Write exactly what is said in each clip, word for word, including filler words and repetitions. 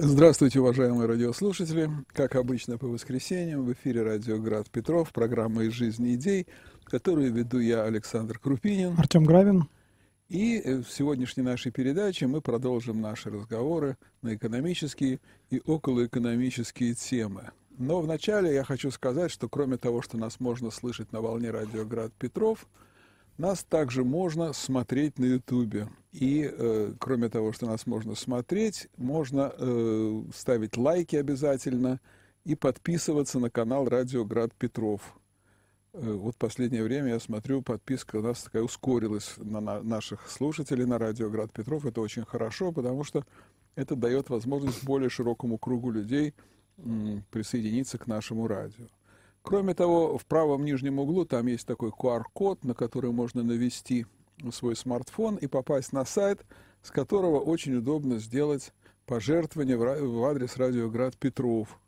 Здравствуйте, уважаемые радиослушатели. Как обычно, по воскресеньям в эфире «Радио Град Петров», программа «Из жизни идей», которую веду я, Александр Крупинин. Артём Гравин. И в сегодняшней нашей передаче мы продолжим наши разговоры на экономические и околоэкономические темы. Но вначале я хочу сказать, что кроме того, что нас можно слышать на волне «Радио Град Петров», нас также можно смотреть на Ютубе. И э, кроме того, что нас можно смотреть, можно э, ставить лайки обязательно и подписываться на канал «Радио Град Петров». Э, вот в последнее время я смотрю, подписка у нас такая ускорилась на, на наших слушателей на «Радио Град Петров». Это очень хорошо, потому что это дает возможность более широкому кругу людей э, присоединиться к нашему радио. Кроме того, в правом нижнем углу там есть такой ку ар код, на который можно навести свой смартфон и попасть на сайт, с которого очень удобно сделать пожертвование в адрес «Радио Град Петров».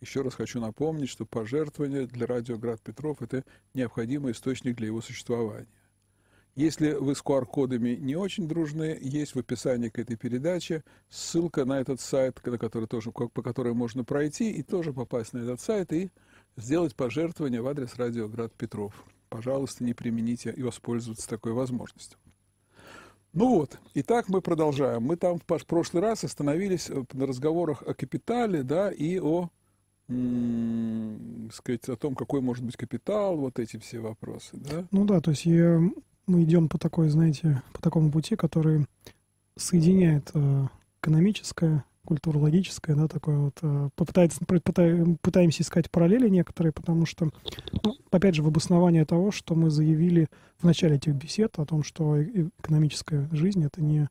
Еще раз хочу напомнить, что пожертвование для «Радио Град Петров» — это необходимый источник для его существования. Если вы с ку ар кодами не очень дружны, есть в описании к этой передаче ссылка на этот сайт, на который тоже, по которой можно пройти и тоже попасть на этот сайт и сделать пожертвование в адрес «Радио Град Петров». Пожалуйста, не примените и воспользоваться такой возможностью. Ну вот, итак, мы продолжаем. Мы там в прошлый раз остановились на разговорах о капитале, да, и о, м-м, сказать, о том, какой может быть капитал, вот эти все вопросы, да? Ну да, то есть я, мы идем по такой, знаете, по такому пути, который соединяет э, экономическое, культурологическое, да, такое вот, попытается, пытаемся искать параллели некоторые, потому что, ну, опять же, в обосновании того, что мы заявили в начале этих бесед о том, что экономическая жизнь — это не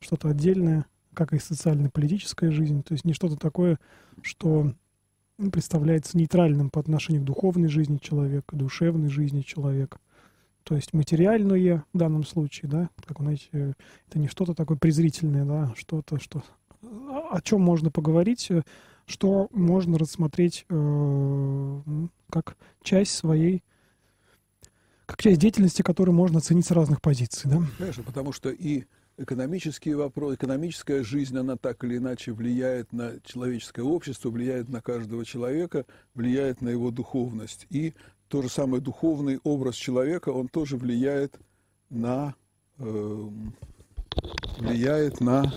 что-то отдельное, как и социально-политическая жизнь, то есть не что-то такое, что представляется нейтральным по отношению к духовной жизни человека, душевной жизни человека. То есть материальное в данном случае, да, как, знаете, это не что-то такое презрительное, да, что-то, что... о чем можно поговорить, что можно рассмотреть э, как часть своей, как часть деятельности, которую можно оценить с разных позиций. Да? Конечно, потому что и экономические вопросы, экономическая жизнь, она так или иначе влияет на человеческое общество, влияет на каждого человека, влияет на его духовность. И то же самое духовный образ человека, он тоже влияет на... Э, влияет на э,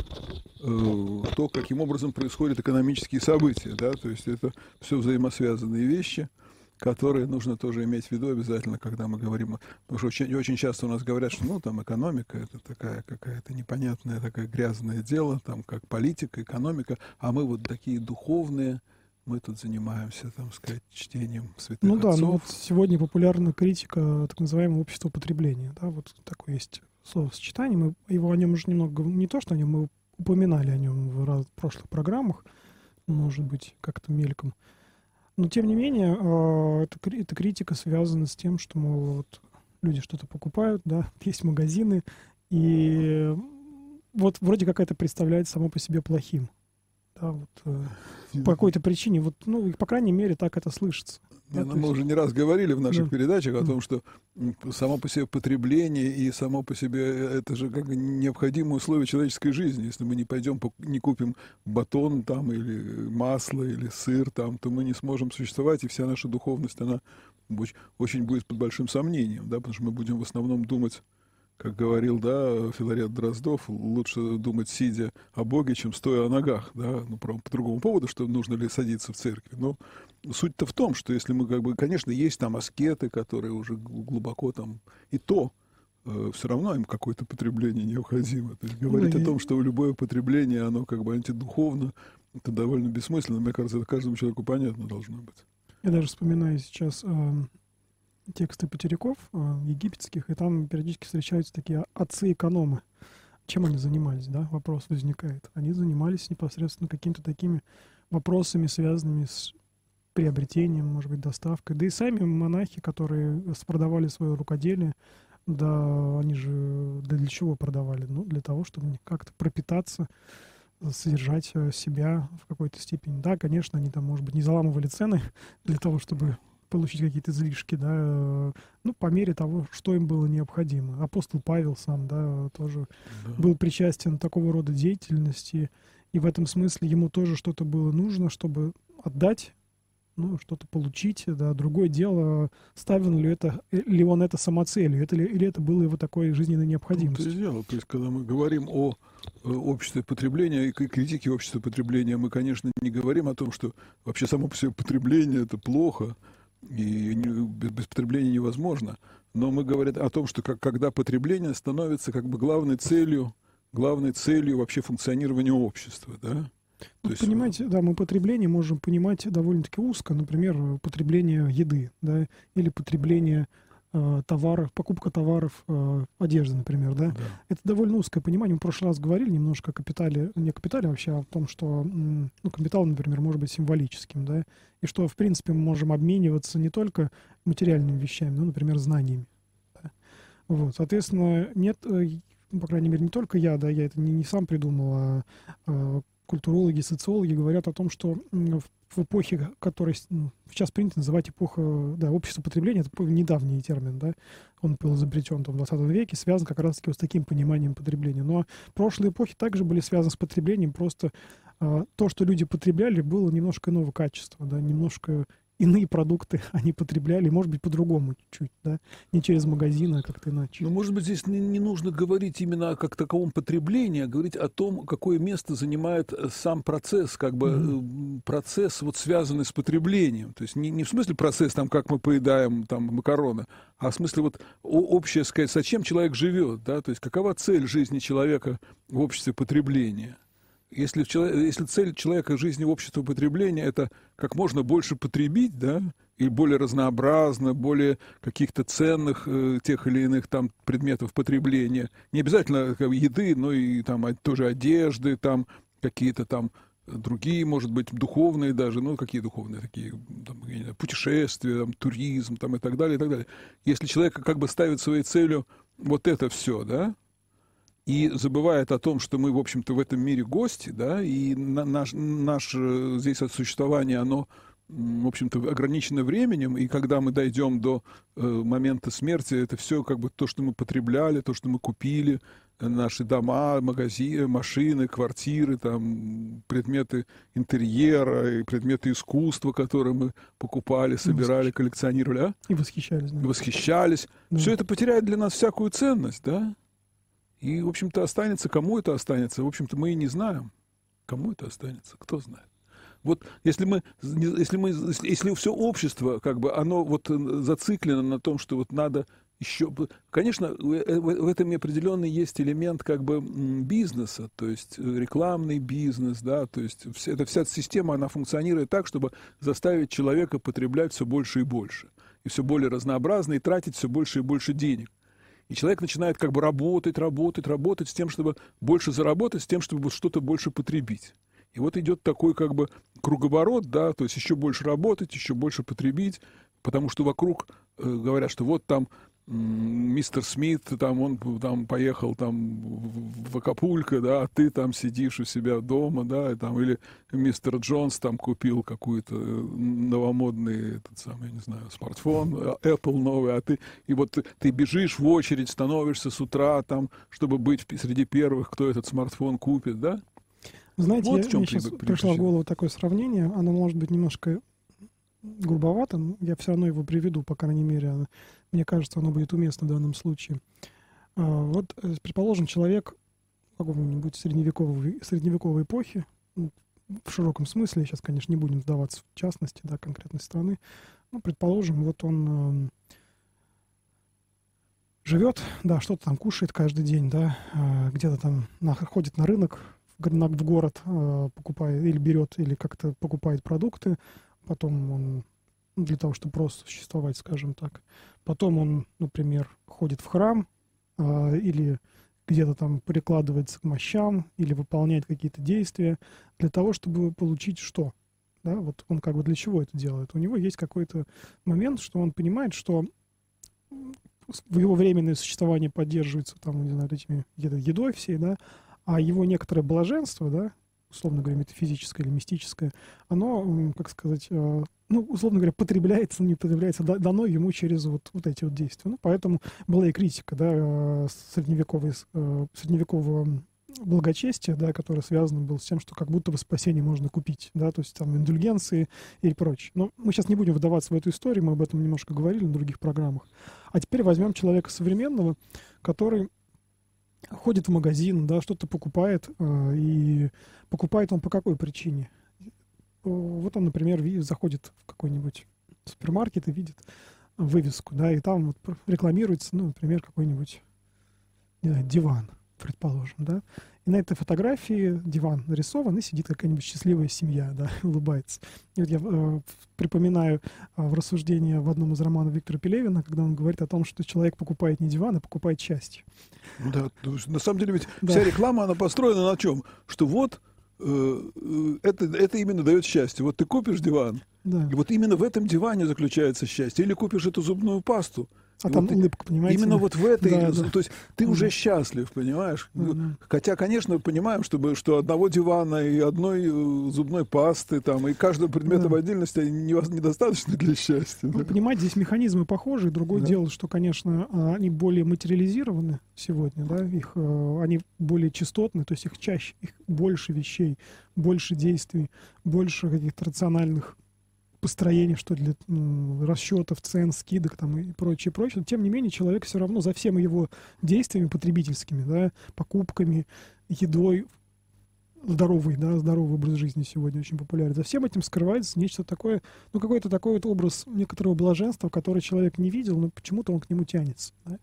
то, каким образом происходят экономические события, да, то есть это все взаимосвязанные вещи, которые нужно тоже иметь в виду обязательно, когда мы говорим, потому что очень, очень часто у нас говорят, что, ну, там, экономика — это такая какая-то непонятная, такая грязное дело, там, как политика, экономика, а мы вот такие духовные, мы тут занимаемся, там, сказать, чтением святых ну, отцов. Ну да, но вот сегодня популярна критика так называемого общества потребления, да, вот такое есть словосочетание, мы его о нем уже немного, не то что о нем, мы упоминали о нем в, раз, в прошлых программах, может быть, как-то мельком. Но, тем не менее, э, эта, эта критика связана с тем, что, мол, вот люди что-то покупают, да, есть магазины, и вот вроде как это представляет само по себе плохим. Да, вот, э, по какой-то причине, вот, ну, и, по крайней мере, так это слышится. Да, мы есть... уже не раз говорили в наших да. передачах о да. том, что само по себе потребление и само по себе это же как необходимые условия человеческой жизни. Если мы не пойдем, не купим батон там, или масло, или сыр, там, то мы не сможем существовать, и вся наша духовность, она очень будет под большим сомнением, да, потому что мы будем в основном думать, как говорил, да, Филарет Дроздов, лучше думать, сидя о Боге, чем стоя о ногах, да, ну, по, по другому поводу, что нужно ли садиться в церкви. Но суть-то в том, что если мы, как бы, конечно, есть там аскеты, которые уже глубоко там, и то, э, все равно им какое-то потребление необходимо. То есть говорить ну, о том, что любое потребление, оно как бы антидуховно, это довольно бессмысленно, мне кажется, это каждому человеку понятно должно быть. Я даже вспоминаю сейчас... Э... тексты потериков египетских, и там периодически встречаются такие отцы-экономы. Чем они занимались, да, вопрос возникает. Они занимались непосредственно какими-то такими вопросами, связанными с приобретением, может быть, доставкой. Да и сами монахи, которые продавали свое рукоделие, да, они же для чего продавали? Ну, для того, чтобы как-то пропитаться, содержать себя в какой-то степени. Да, конечно, они там, может быть, не заламывали цены для того, чтобы... получить какие-то излишки, да, ну, по мере того, что им было необходимо. Апостол Павел сам, да, тоже да. был причастен такого рода деятельности, И в этом смысле ему тоже что-то было нужно, чтобы отдать, ну, что-то получить. Да. Другое дело, ставил ли, это, ли он это самоцелью, это ли, или это было его такой жизненной необходимостью. Ну, это дело. То есть, когда мы говорим о обществе потребления и критике общества потребления, мы, конечно, не говорим о том, что вообще само по себе потребление – это плохо, и без потребления невозможно. Но мы говорим о том, что как, когда потребление становится как бы главной целью, главной целью вообще функционирования общества, да? Ну, то есть, понимаете, да, мы потребление можем понимать довольно-таки узко, например, потребление еды, да, или потребление э, товаров, покупка товаров, э, одежды, например, да? Да. Это довольно узкое понимание. Мы в прошлый раз говорили немножко о капитале, не о капитале вообще, а о том, что ну, капитал, например, может быть символическим, да, и что, в принципе, мы можем обмениваться не только материальными вещами, но, например, знаниями. Да? Вот, соответственно, нет... Ну, по крайней мере, не только я, да, я это не, не сам придумал, а, а культурологи, социологи говорят о том, что в, в эпохе, которая ну, сейчас принято называть эпоха, да, общество потребления, это недавний термин, да, он был изобретен там, в двадцатом веке, связан как раз-таки вот с таким пониманием потребления. Но прошлые эпохи также были связаны с потреблением, просто а, то, что люди потребляли, было немножко иного качества, да, немножко... Иные продукты они потребляли, может быть, по-другому чуть-чуть, да? Не через магазины, а как-то иначе. Ну, может быть, здесь не, не нужно говорить именно о как таковом потреблении, а говорить о том, какое место занимает сам процесс, как бы mm-hmm. процесс, вот, связанный с потреблением. То есть не, не в смысле процесс, там, как мы поедаем там, макароны, а в смысле вот, общее, сказать, зачем человек живет, да? То есть какова цель жизни человека в обществе потребления? Если, если цель человека жизни в обществе потребления – это как можно больше потребить, да, и более разнообразно, более каких-то ценных э, тех или иных там предметов потребления, не обязательно как, еды, но и там тоже одежды, там какие-то там другие, может быть, духовные даже, ну, какие духовные, такие там, я не знаю, путешествия, там, туризм там, и так далее, и так далее. Если человек как бы ставит своей целью вот это все, да, и забывает о том, что мы, в общем-то, в этом мире гости, да, и наш, наше здесь существование, оно, в общем-то, ограничено временем, и когда мы дойдем до э, момента смерти, это все как бы то, что мы потребляли, то, что мы купили, наши дома, магазины, машины, квартиры, там, предметы интерьера, и предметы искусства, которые мы покупали, собирали, и коллекционировали. А? И восхищались. Да. Восхищались. Да. Все это потеряет для нас всякую ценность, да? И, в общем-то, останется, кому это останется, в общем-то, мы и не знаем, кому это останется, кто знает. Вот если мы, если мы, если все общество, как бы, оно вот зациклено на том, что вот надо еще... Конечно, в этом определенный есть элемент, как бы, бизнеса, то есть рекламный бизнес, да, то есть вся, эта вся система, она функционирует так, чтобы заставить человека потреблять все больше и больше, и все более разнообразно, и тратить все больше и больше денег. И человек начинает как бы работать, работать, работать с тем, чтобы больше заработать, с тем, чтобы что-то больше потребить. И вот идет такой как бы круговорот, да, то есть еще больше работать, еще больше потребить, потому что вокруг э, говорят, что вот там м-м, мистер Смит, там он там поехал там в, в Акапулько, да, а ты там сидишь у себя дома, да, и, там, или мистер Джонс там купил какой-то новомодный этот самый, я не знаю, смартфон, Apple новый, а ты, и вот ты бежишь в очередь, становишься с утра там, чтобы быть среди первых, кто этот смартфон купит, да? Знаете, вот я, в чем мне сейчас пришло в голову такое сравнение, оно может быть немножко грубоватым, я все равно его приведу, по крайней мере, мне кажется, оно будет уместно в данном случае. Вот, предположим, человек какого-нибудь средневековой, средневековой эпохи, в широком смысле, сейчас, конечно, не будем вдаваться в частности, да, конкретной страны, но, предположим, вот он э, живет, да, что-то там кушает каждый день, да, э, где-то там на, ходит на рынок, в, на, в город э, покупает или берет, или как-то покупает продукты, потом он, для того, чтобы просто существовать, скажем так, потом он, например, ходит в храм э, или... где-то там прикладывается к мощам или выполняет какие-то действия для того, чтобы получить что? Да, вот он как бы для чего это делает? У него есть какой-то момент, что он понимает, что его временное существование поддерживается там, не знаю, этими едой всей, да, а его некоторое блаженство, да, условно говоря, метафизическое или мистическое, оно, как сказать, ну, условно говоря, потребляется, не потребляется, дано ему через вот, вот эти вот действия. Ну, поэтому была и критика, да, средневековой, средневекового благочестие, да, которое связано было с тем, что как будто бы спасение можно купить, да, то есть там индульгенции и прочее. Но мы сейчас не будем вдаваться в эту историю, мы об этом немножко говорили на других программах. А теперь возьмем человека современного, который ходит в магазин, да, что-то покупает, и покупает он по какой причине? Вот он, например, заходит в какой-нибудь супермаркет и видит вывеску, да, и там вот рекламируется, ну, например, какой-нибудь, не знаю, диван, предположим, да, и на этой фотографии диван нарисован, и сидит какая-нибудь счастливая семья, да, улыбается. И вот я э, припоминаю э, в рассуждении в одном из романов Виктора Пелевина, когда он говорит о том, что человек покупает не диван, а покупает счастье. Да, на самом деле ведь да. Вся реклама, она построена на чем? Что вот э, это, это именно дает счастье. Вот ты купишь диван, да. И вот именно в этом диване заключается счастье. Или купишь эту зубную пасту. А и там вот улыбка, понимаете? Именно вот в этой... Да, да. То есть ты уже счастлив, понимаешь? Да. Хотя, конечно, понимаем, что, что одного дивана и одной зубной пасты, там, и каждого предмета да. в отдельности недостаточно для счастья. Да? Ну, понимаете, здесь механизмы похожи. Другое да. дело, что, конечно, они более материализированы сегодня. Да? Их, они более частотны, то есть их чаще, их больше вещей, больше действий, больше каких-то рациональных... построение, что для ну, расчетов, цен, скидок там, и прочее, прочее. Но, тем не менее, человек все равно за всеми его действиями потребительскими, да, покупками, едой, здоровый, да, здоровый образ жизни сегодня очень популярен. За всем этим скрывается нечто такое, ну, какой-то такой вот образ некоторого блаженства, который человек не видел, но почему-то он к нему тянется. Да.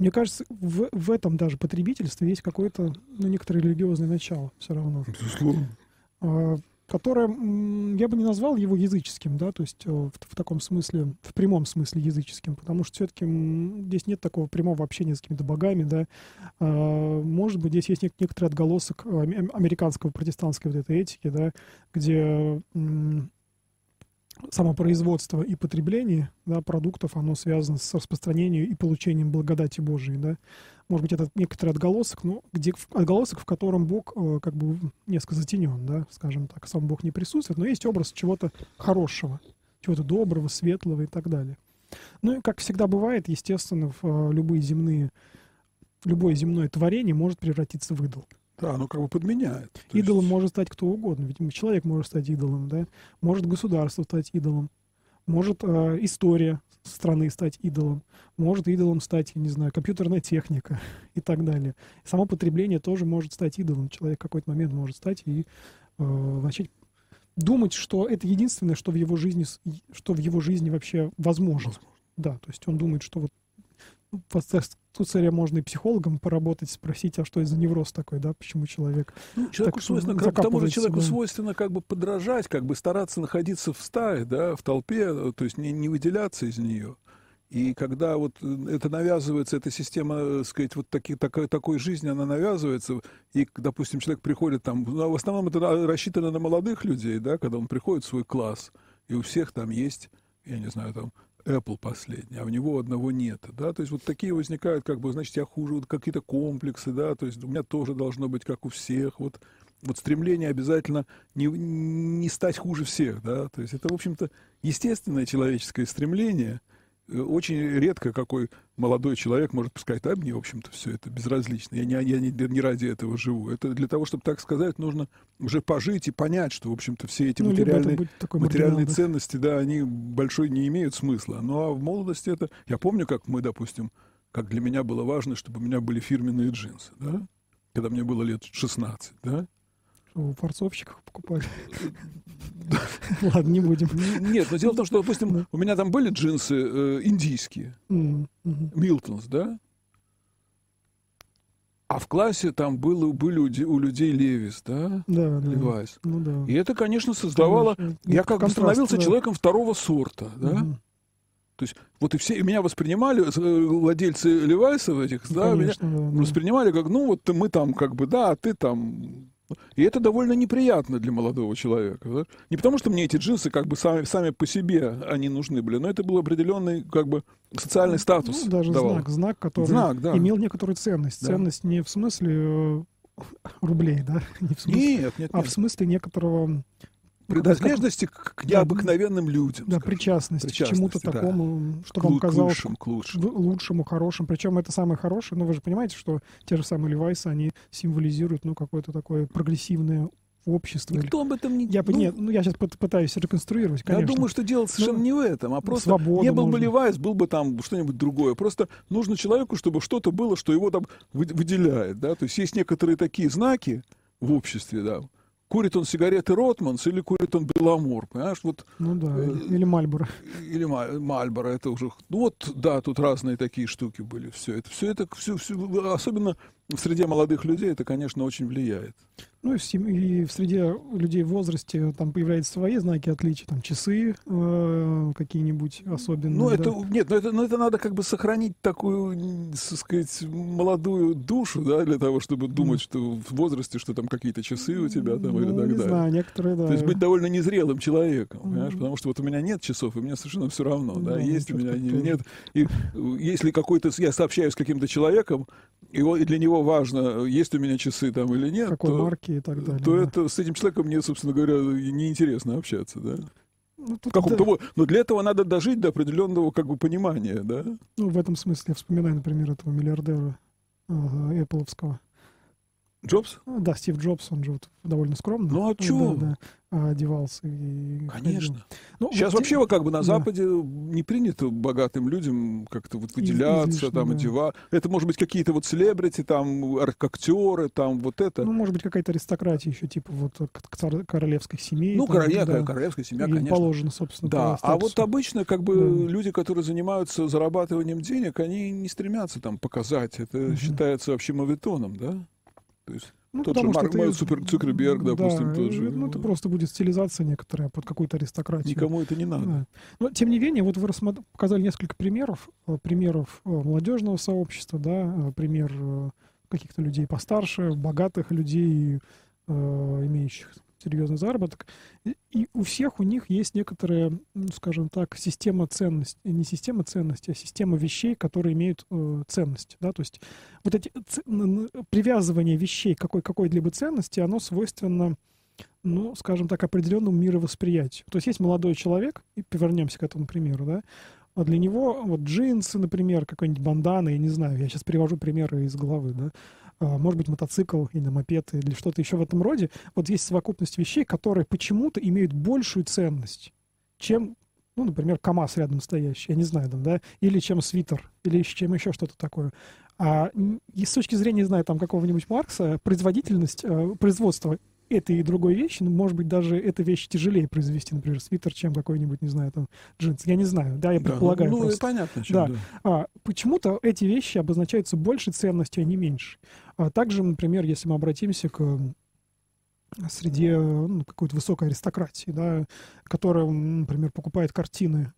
Мне кажется, в, в этом даже потребительстве есть какое-то, ну, некоторое религиозное начало все равно. Безусловно. Которое, я бы не назвал его языческим, да, то есть в, в таком смысле, в прямом смысле языческим, потому что все-таки здесь нет такого прямого общения с какими-то богами, да, может быть, здесь есть некоторый отголосок американского протестантской вот этой этики, да, где самопроизводство и потребление, да, продуктов, оно связано с распространением и получением благодати Божией, да. Может быть, это некоторый отголосок, но где, отголосок, в котором Бог э, как бы несколько затенен, да, скажем так, сам Бог не присутствует, но есть образ чего-то хорошего, чего-то доброго, светлого и так далее. Ну и, как всегда бывает, естественно, в, э, любые земные, любое земное творение может превратиться в идол. Да, оно как бы подменяет. Идолом есть... может стать кто угодно, ведь человек может стать идолом, да, может государство стать идолом, может э, история страны стать идолом, может идолом стать, не знаю, компьютерная техника и так далее. Само потребление тоже может стать идолом. Человек в какой-то момент может стать и э, начать думать, что это единственное, что в его жизни, что в его жизни вообще возможно. Да, то есть он думает, что вот тут скорее можно и психологом поработать, спросить, а что это за невроз такой, да, почему человек... Ну, человеку свойственно, как, потому что человеку свойственно как бы подражать, как бы стараться находиться в стае, да, в толпе, то есть не, не выделяться из нее. И когда вот это навязывается, эта система, так сказать, вот таки, такой, такой жизни, она навязывается, и, допустим, человек приходит там, ну, в основном это рассчитано на молодых людей, да, когда он приходит в свой класс, и у всех там есть, я не знаю, там... Apple последний, а у него одного нет, да, то есть вот такие возникают, как бы, значит, я хуже, вот какие-то комплексы, да, то есть у меня тоже должно быть, как у всех, вот, вот стремление обязательно не, не стать хуже всех, да, то есть это, в общем-то, естественное человеческое стремление, очень редко какой молодой человек может сказать, а мне, в общем-то, все это безразлично, я не, я не, не ради этого живу, это для того, чтобы так сказать, нужно уже пожить и понять, что, в общем-то, все эти ну, материальные, материальные ценности, да, они большой не имеют смысла, ну, а в молодости это, я помню, как мы, допустим, как для меня было важно, чтобы у меня были фирменные джинсы, да, когда мне было лет шестнадцать, да. У форцовщиков покупали. Ладно, не будем. Нет, но дело в том, что, допустим, у меня там были джинсы э, индийские. Милтонс, да? А в классе там было, были у, у людей Левис, да? Да, Левайс. Да. Ну, да. И это, конечно, создавало... Конечно. Я как бы становился да. человеком второго сорта, да? Mm-hmm. То есть вот и все и меня воспринимали, владельцы Левайсов этих, да, конечно, меня да, воспринимали как, ну, вот мы там как бы, да, а ты там... И это довольно неприятно для молодого человека. Да? Не потому, что мне эти джинсы как бы сами, сами по себе они нужны были, но это был определенный как бы социальный статус. Ну, даже давал. знак, знак, который знак, да. имел некоторую ценность. Да. Ценность не в смысле э, рублей, да? Не в смысле, нет, нет, нет. А в смысле некоторого принадлежности к, к необыкновенным людям. Да, причастности, причастности к чему-то да. такому, что к вам казалось лучшим, к лучшему. лучшему, хорошему. Причем это самое хорошее. Но вы же понимаете, что те же самые Левайсы, они символизируют ну, какое-то такое прогрессивное общество. Никто об этом не... Я, ну, нет, ну, я сейчас пытаюсь реконструировать, конечно. Я думаю, что дело совершенно ну, не в этом, а просто не был бы Левайс, был бы там что-нибудь другое. Просто нужно человеку, чтобы что-то было, что его там выделяет. Да? То есть есть некоторые такие знаки в обществе, да. Курит он сигареты Ротманс или курит он Беломор, понимаешь? Вот, ну да, э, или Мальборо. Или Мальборо, это уже... Ну вот, да, тут разные такие штуки были. Все это, все это, все, все, особенно в среде молодых людей это, конечно, очень влияет. Ну и в, семье, и в среде людей в возрасте там появляются свои знаки отличия, там часы э, какие-нибудь особенные. Ну это, да. нет, но это, но это надо как бы сохранить такую, так сказать, молодую душу, да, для того, чтобы думать, mm. что в возрасте, что там какие-то часы у тебя там ну, или так не далее. Знаю, некоторые, да. То есть быть довольно незрелым человеком, mm. понимаешь, потому что вот у меня нет часов, и мне совершенно все равно, mm. да, mm. есть у меня или нет. И если какой-то, я сообщаюсь с каким-то человеком, и для него важно, есть у меня часы там или нет. Какой то... марки? И так далее, то да. это с этим человеком мне, собственно говоря, неинтересно общаться, да? Ну, да. Во... Но для этого надо дожить до определенного как бы понимания, да? Ну, в этом смысле я вспоминаю, например, этого миллиардера Apple-овского. Джобс? Да, Стив Джобс, он же вот довольно скромно. Ну, а чего? Да, да, одевался. И... Конечно. Ну, сейчас вот вообще те... как бы на Западе да. не принято богатым людям как-то вот выделяться, Излишне, там, да. одеваться. Это, может быть, какие-то вот селебрити, там, актеры, там, вот это. Ну, может быть, какая-то аристократия еще, типа, вот, королевских семей. Ну, там, короле... да. королевская семья, и конечно. положено, собственно. Да, а вот обычно, как бы, да. люди, которые занимаются зарабатыванием денег, они не стремятся, там, показать. Это угу. считается вообще моветоном, да? То есть ну, тот же Марк Цукерберг, допустим, да, тот же. Ну, это ну, просто будет стилизация некоторая под какую-то аристократию. Никому это не надо. Да. Но, тем не менее, вот вы рассмотр... показали несколько примеров. Примеров молодежного сообщества, да, пример каких-то людей постарше, богатых людей, имеющих серьезный заработок. И у всех у них есть некоторая, ну, скажем так, система ценностей. Не система ценностей, а система вещей, которые имеют э, ценность. Да? То есть вот эти ц... привязывание вещей к какой- какой-либо ценности, оно свойственно, ну, скажем так, определенному мировосприятию. То есть есть молодой человек, и вернемся к этому примеру, да, а для него вот джинсы, например, какой-нибудь банданы, я не знаю, я сейчас привожу примеры из головы, да, может быть, мотоцикл или мопед или что-то еще в этом роде. Вот есть совокупность вещей, которые почему-то имеют большую ценность, чем, ну, например, КамАЗ рядом стоящий, я не знаю, там, да, или чем свитер, или чем еще что-то такое. А и с точки зрения, не знаю, там, какого-нибудь Маркса, производительность, производство этой и другой вещи, ну, может быть, даже эта вещь тяжелее произвести, например, свитер, чем какой-нибудь, не знаю, там, джинсы. Я не знаю, да, я предполагаю. Да, ну, ну понятно, чем, да. да. А, почему-то эти вещи обозначаются большей ценностью, а не меньше. А также, например, если мы обратимся к среде ну, какой-то высокой аристократии, да, которая, например, покупает картины,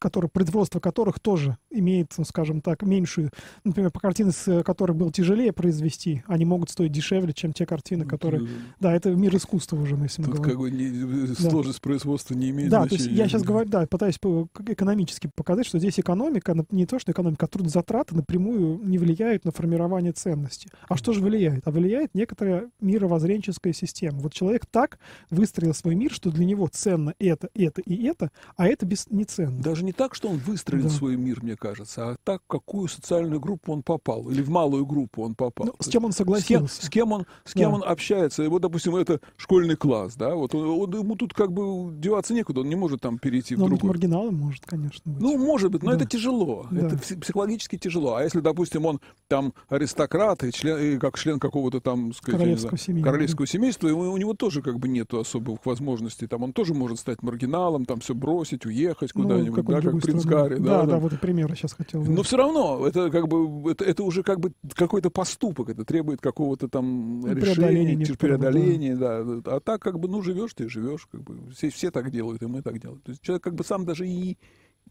которые, производство которых тоже имеет, ну, скажем так, меньшую... Например, по картины, с которых было тяжелее произвести, они могут стоить дешевле, чем те картины, которые... Это, да, это мир искусства уже, если мы говорим. Тут какой-то да. сложность производства не имеет да, значения. Да, то есть я сейчас говорю, да, пытаюсь экономически показать, что здесь экономика, не то что экономика, а трудозатраты напрямую не влияют на формирование ценности. А mm-hmm. что же влияет? А влияет некоторая мировоззренческая система. Вот человек так выстроил свой мир, что для него ценно это, это и это, а это без... не ценно. Даже не так, что он выстроил да. свой мир, мне кажется, а так, в какую социальную группу он попал, или в малую группу он попал. Ну, с кем он согласился. С кем, с кем, он, с кем да. он общается. И вот, допустим, это школьный класс, да, вот он, он, ему тут как бы деваться некуда, он не может там перейти но в другой. Он маргиналом может, конечно, быть. Ну, может быть, но да. это тяжело, да. это психологически тяжело. А если, допустим, он там аристократ, и, член, и как член какого-то там, сказать, королевского, знаю, королевского семейства, и у, у него тоже как бы нету особых возможностей, там он тоже может стать маргиналом, там все бросить, уехать куда-нибудь. Ну, да, как принц Гарри, да, да, да, вот и примеры сейчас хотел. Но все равно это как бы это, это уже как бы какой-то поступок, это требует какого-то там решения, преодоления, да. да. А так как бы ну живешь ты, живешь, как бы все, все так делают, и мы так делаем. То есть человек как бы сам даже и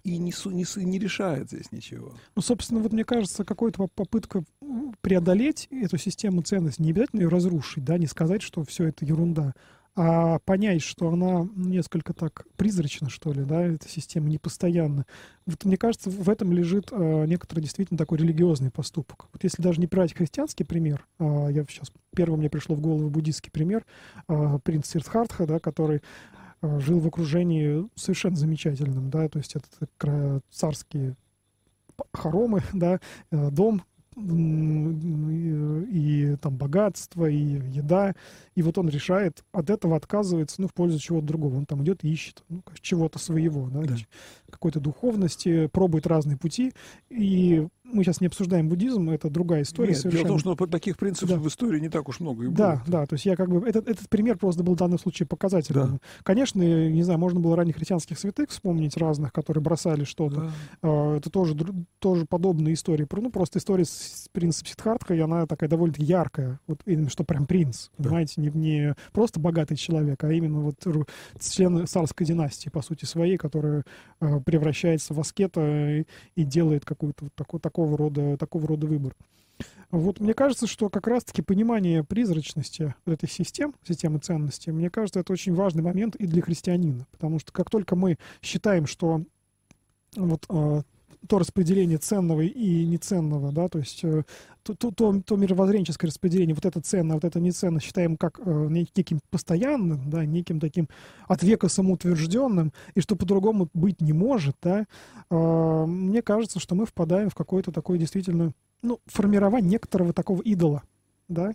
и не, не, не решает здесь ничего. Ну, собственно, вот мне кажется, какая-то попытка преодолеть эту систему ценностей, не обязательно ее разрушить, да, не сказать, что все это ерунда. а понять, что она несколько так призрачна, что ли, да, эта система непостоянна. Вот, мне кажется, в этом лежит э, некоторый действительно такой религиозный поступок. Вот если даже не брать христианский пример, э, я сейчас, первым мне пришло в голову буддийский пример, э, принц Сиддхартха, да, который э, жил в окружении совершенно замечательном, да, то есть это царские хоромы, да, э, дом, И, и там богатство, и еда, и вот он решает, от этого отказывается, ну, в пользу чего-то другого, он там идет и ищет ну, чего-то своего, да, да. какой-то духовности, пробует разные пути, и мы сейчас не обсуждаем буддизм, это другая история. Нет, совершенно. Дело в том, что таких принципов да. в истории не так уж много и было. Да, да, то есть я как бы, этот, этот пример просто был в данном случае показательным. Да. Конечно, не знаю, можно было ранних христианских святых вспомнить разных, которые бросали что-то, да. это тоже, тоже подобные истории, ну, просто история с принцем Сиддхартха, и она такая довольно яркая, вот именно, что прям принц, да. понимаете, не, не просто богатый человек, а именно вот член царской династии, по сути, своей, которая э, превращается в аскета и, и делает какой-то вот такой, такого рода, такого рода выбор. Вот мне кажется, что как раз-таки понимание призрачности этой системы, системы ценностей, мне кажется, это очень важный момент и для христианина, потому что как только мы считаем, что вот э, то распределение ценного и неценного, да, то есть то, то, то, то мировоззренческое распределение, вот это ценно, вот это неценно, считаем как э, неким постоянным, да, неким таким от века самоутвержденным, и что по-другому быть не может, да, э, мне кажется, что мы впадаем в какое-то такое действительно, ну, формирование некоторого такого идола, да,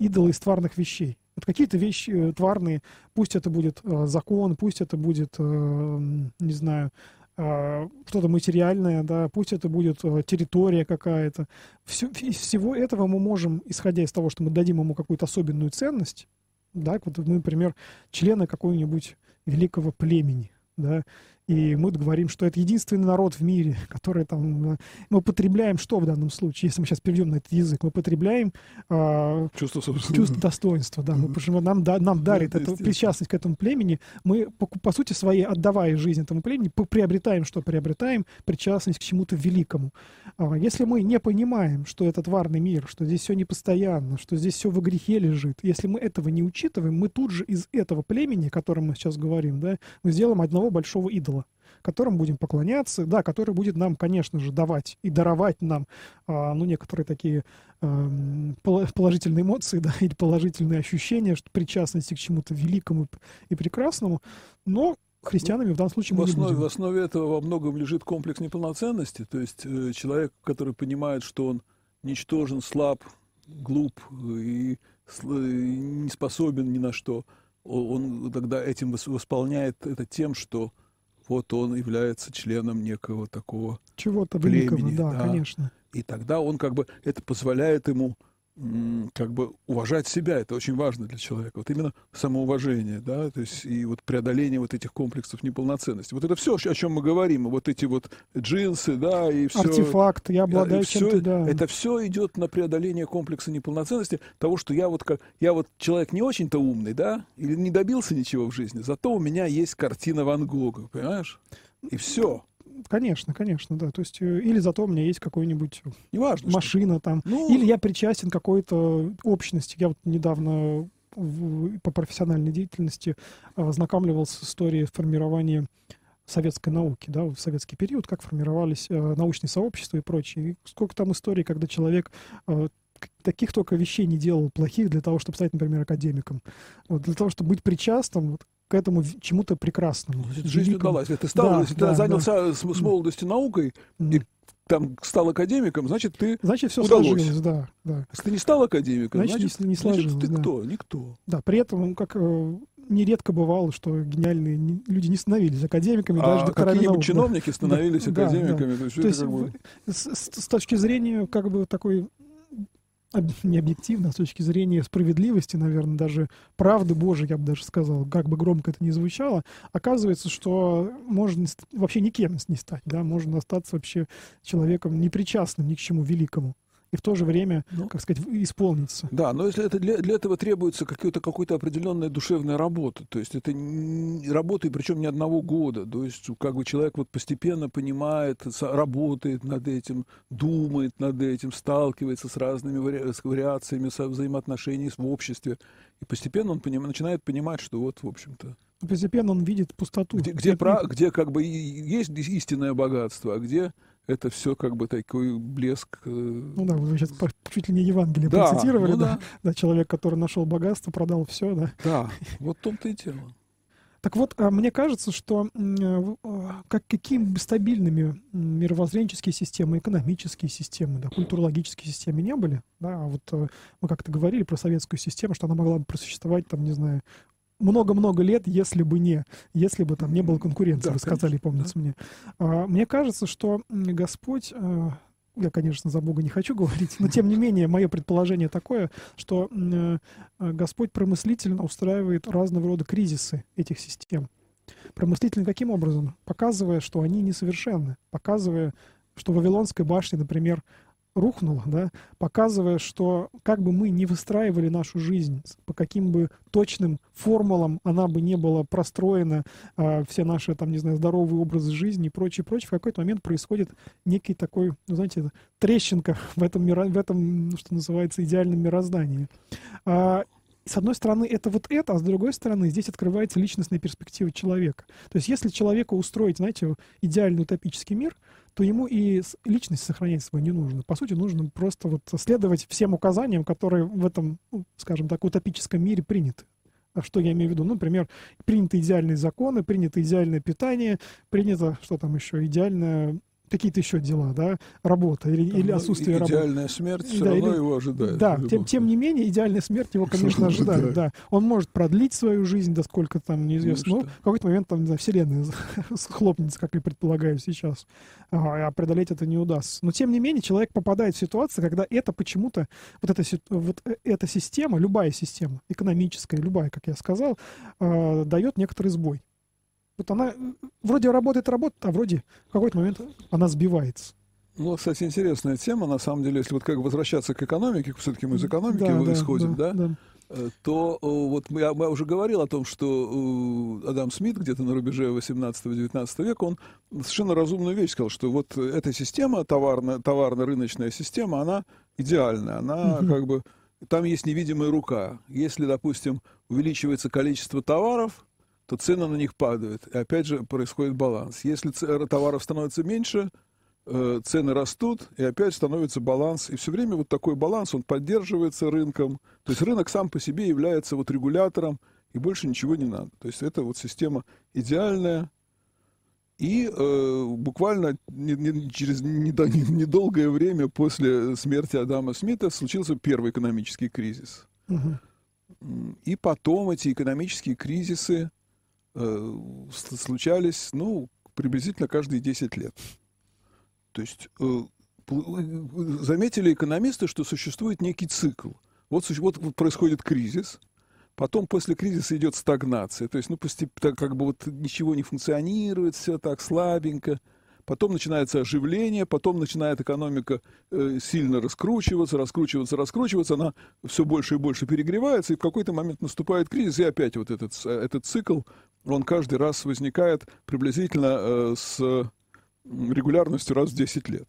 идола из тварных вещей. Вот какие-то вещи тварные, пусть это будет э, закон, пусть это будет, э, не знаю, что-то материальное, да, пусть это будет территория какая-то. Все, из всего этого мы можем, исходя из того, что мы дадим ему какую-то особенную ценность, да, вот, например, члены какого-нибудь великого племени, да, и мы говорим, что это единственный народ в мире, который там... Мы потребляем что в данном случае? Если мы сейчас перейдем на этот язык, мы потребляем э, чувство, чувство достоинства. Да, mm-hmm. мы, нам, да, нам дарит mm-hmm. эту причастность к этому племени. Мы, по, по сути своей, отдавая жизнь этому племени, приобретаем что? Приобретаем причастность к чему-то великому. Э, если мы не понимаем, что это тварный мир, что здесь все непостоянно, что здесь все во грехе лежит, если мы этого не учитываем, мы тут же из этого племени, о котором мы сейчас говорим, да, мы сделаем одного большого идола, которым будем поклоняться, да, который будет нам, конечно же, давать и даровать нам, а, ну, некоторые такие а, положительные эмоции, да, или положительные ощущения, что причастности к чему-то великому и прекрасному, но христианами в данном случае мы в основе, не будем. В основе этого во многом лежит комплекс неполноценности, то есть э, человек, который понимает, что он ничтожен, слаб, глуп и, и не способен ни на что, он, он тогда этим восполняет это тем, что вот он является членом некого такого чего-то великого, племени, да, да, конечно. И тогда он как бы, это позволяет ему как бы уважать себя, это очень важно для человека, вот именно самоуважение, да, то есть и вот преодоление вот этих комплексов неполноценности. Вот это все, о чем мы говорим, вот эти вот джинсы, да, и все. Артефакт, я обладаю чем-то, да. Это все идет на преодоление комплекса неполноценности, того, что я вот как, я вот человек не очень-то умный, да, или не добился ничего в жизни, зато у меня есть картина Ван Гога, понимаешь, и все. Конечно, конечно, да. То есть, или зато у меня есть какой-нибудь машина что-то. Там, ну... или я причастен к какой-то общности. Я вот недавно в, по профессиональной деятельности ознакомливался с историей формирования советской науки, да, в советский период, как формировались э, научные сообщества и прочее. И сколько там историй, когда человек... Э, таких только вещей не делал плохих для того, чтобы стать, например, академиком. Вот, для того, чтобы быть причастным вот, к этому чему-то прекрасному. Жизнь удалась. Ты, стал, да, если да, ты занялся да. с, с молодости наукой mm. и там стал академиком, значит, ты Значит, все удалось. Сложилось, да, да. Если ты не стал академиком, значит, значит, не сложилось, значит ты да. кто? Никто. Да, при этом, как... нередко бывало, что гениальные люди не становились академиками, а даже докторами наук. А какие-нибудь чиновники становились да, академиками. Да, да. То есть, То есть как бы... с, с точки зрения как бы такой... не объективно, а с точки зрения справедливости, наверное, даже правды Божией, я бы даже сказал, как бы громко это ни звучало, оказывается, что можно вообще никем не стать, да, можно остаться вообще человеком непричастным ни к чему великому. и в то же время, ну, как сказать, исполниться. Да, но если это для, для этого требуется какая-то какая-то определенная душевная работа, то есть это работа, и причем не одного года, то есть как бы человек вот постепенно понимает, работает над этим, думает над этим, сталкивается с разными вари... с вариациями со взаимоотношений в обществе, и постепенно он поним... начинает понимать, что вот, в общем-то, постепенно он видит пустоту. Где, где, про, где как бы есть истинное богатство, а где это все как бы такой блеск. Ну да, вы сейчас чуть ли не Евангелие да, процитировали. Ну да. Да, да, человек, который нашел богатство, продал все. Да, да, вот в том-то и дело. Так вот, мне кажется, что как, какими стабильными мировоззренческие системы, экономические системы, да, культурологические системы не были, да, а вот мы как-то говорили про советскую систему, что она могла бы просуществовать, там, не знаю, много-много лет, если бы не, если бы там не было конкуренции, да, вы сказали, конечно, помнится да. мне. А, мне кажется, что Господь, а, я, конечно, за Бога не хочу говорить, но тем не менее, мое предположение такое, что а, Господь промыслительно устраивает разного рода кризисы этих систем. Промыслительно каким образом? Показывая, что они несовершенны, показывая, что Вавилонская башня, например, рухнула, да, показывая, что как бы мы ни выстраивали нашу жизнь, по каким бы точным формулам она бы не была простроена, э, все наши, там, не знаю, здоровые образы жизни и прочее, прочее, в какой-то момент происходит некий такой, ну, знаете, трещинка в этом, в этом, что называется, идеальном мироздании. А, с одной стороны, это вот это, а с другой стороны, здесь открывается личностная перспектива человека. То есть, если человеку устроить, знаете, идеальный утопический мир, то ему и личность сохранять свою не нужно. По сути, нужно просто вот следовать всем указаниям, которые в этом, ну, скажем так, утопическом мире приняты. Что я имею в виду? Ну, например, приняты идеальные законы, принято идеальное питание, принято, что там еще, идеальное... какие-то еще дела, да, работа или, или отсутствие работы. Идеальная смерть все да, равно или, его ожидает. Да, тем, тем не менее, идеальная смерть его, конечно, ожидает, да. Он может продлить свою жизнь, да сколько там, неизвестно. Ну, в какой-то момент там, не знаю, Вселенная схлопнется, как я предполагаю сейчас, а преодолеть это не удастся. Но, тем не менее, человек попадает в ситуацию, когда это почему-то, вот эта, вот эта система, любая система, экономическая, любая, как я сказал, э, дает некоторый сбой. Вот она вроде работает, работает, а вроде в какой-то момент она сбивается. Ну, кстати, интересная тема, на самом деле, если вот как возвращаться к экономике, все-таки мы из экономики да, исходим, да, да, да, да, то вот я, я уже говорил о том, что Адам Смит где-то на рубеже восемнадцатого-девятнадцатого века, он совершенно разумную вещь сказал, что вот эта система, товарно, товарно-рыночная система, она идеальна, она угу. как бы, там есть невидимая рука. Если, допустим, увеличивается количество товаров, то цены на них падают. И опять же происходит баланс. Если товаров становится меньше, цены растут, и опять становится баланс. И все время вот такой баланс, он поддерживается рынком. То есть рынок сам по себе является вот регулятором, и больше ничего не надо. То есть это вот система идеальная. И э, буквально не, не, через недолгое время после смерти Адама Смита случился первый экономический кризис. Угу. И потом эти экономические кризисы случались, ну, приблизительно каждые десять лет. То есть э, заметили экономисты, что существует некий цикл. Вот, вот, вот происходит кризис, потом после кризиса идет стагнация, то есть, ну, постепенно, как бы вот ничего не функционирует, все так слабенько. Потом начинается оживление, потом начинает экономика э, сильно раскручиваться, раскручиваться, раскручиваться, она все больше и больше перегревается, и в какой-то момент наступает кризис, и опять вот этот, этот цикл, он каждый раз возникает приблизительно э, с регулярностью раз в десять лет.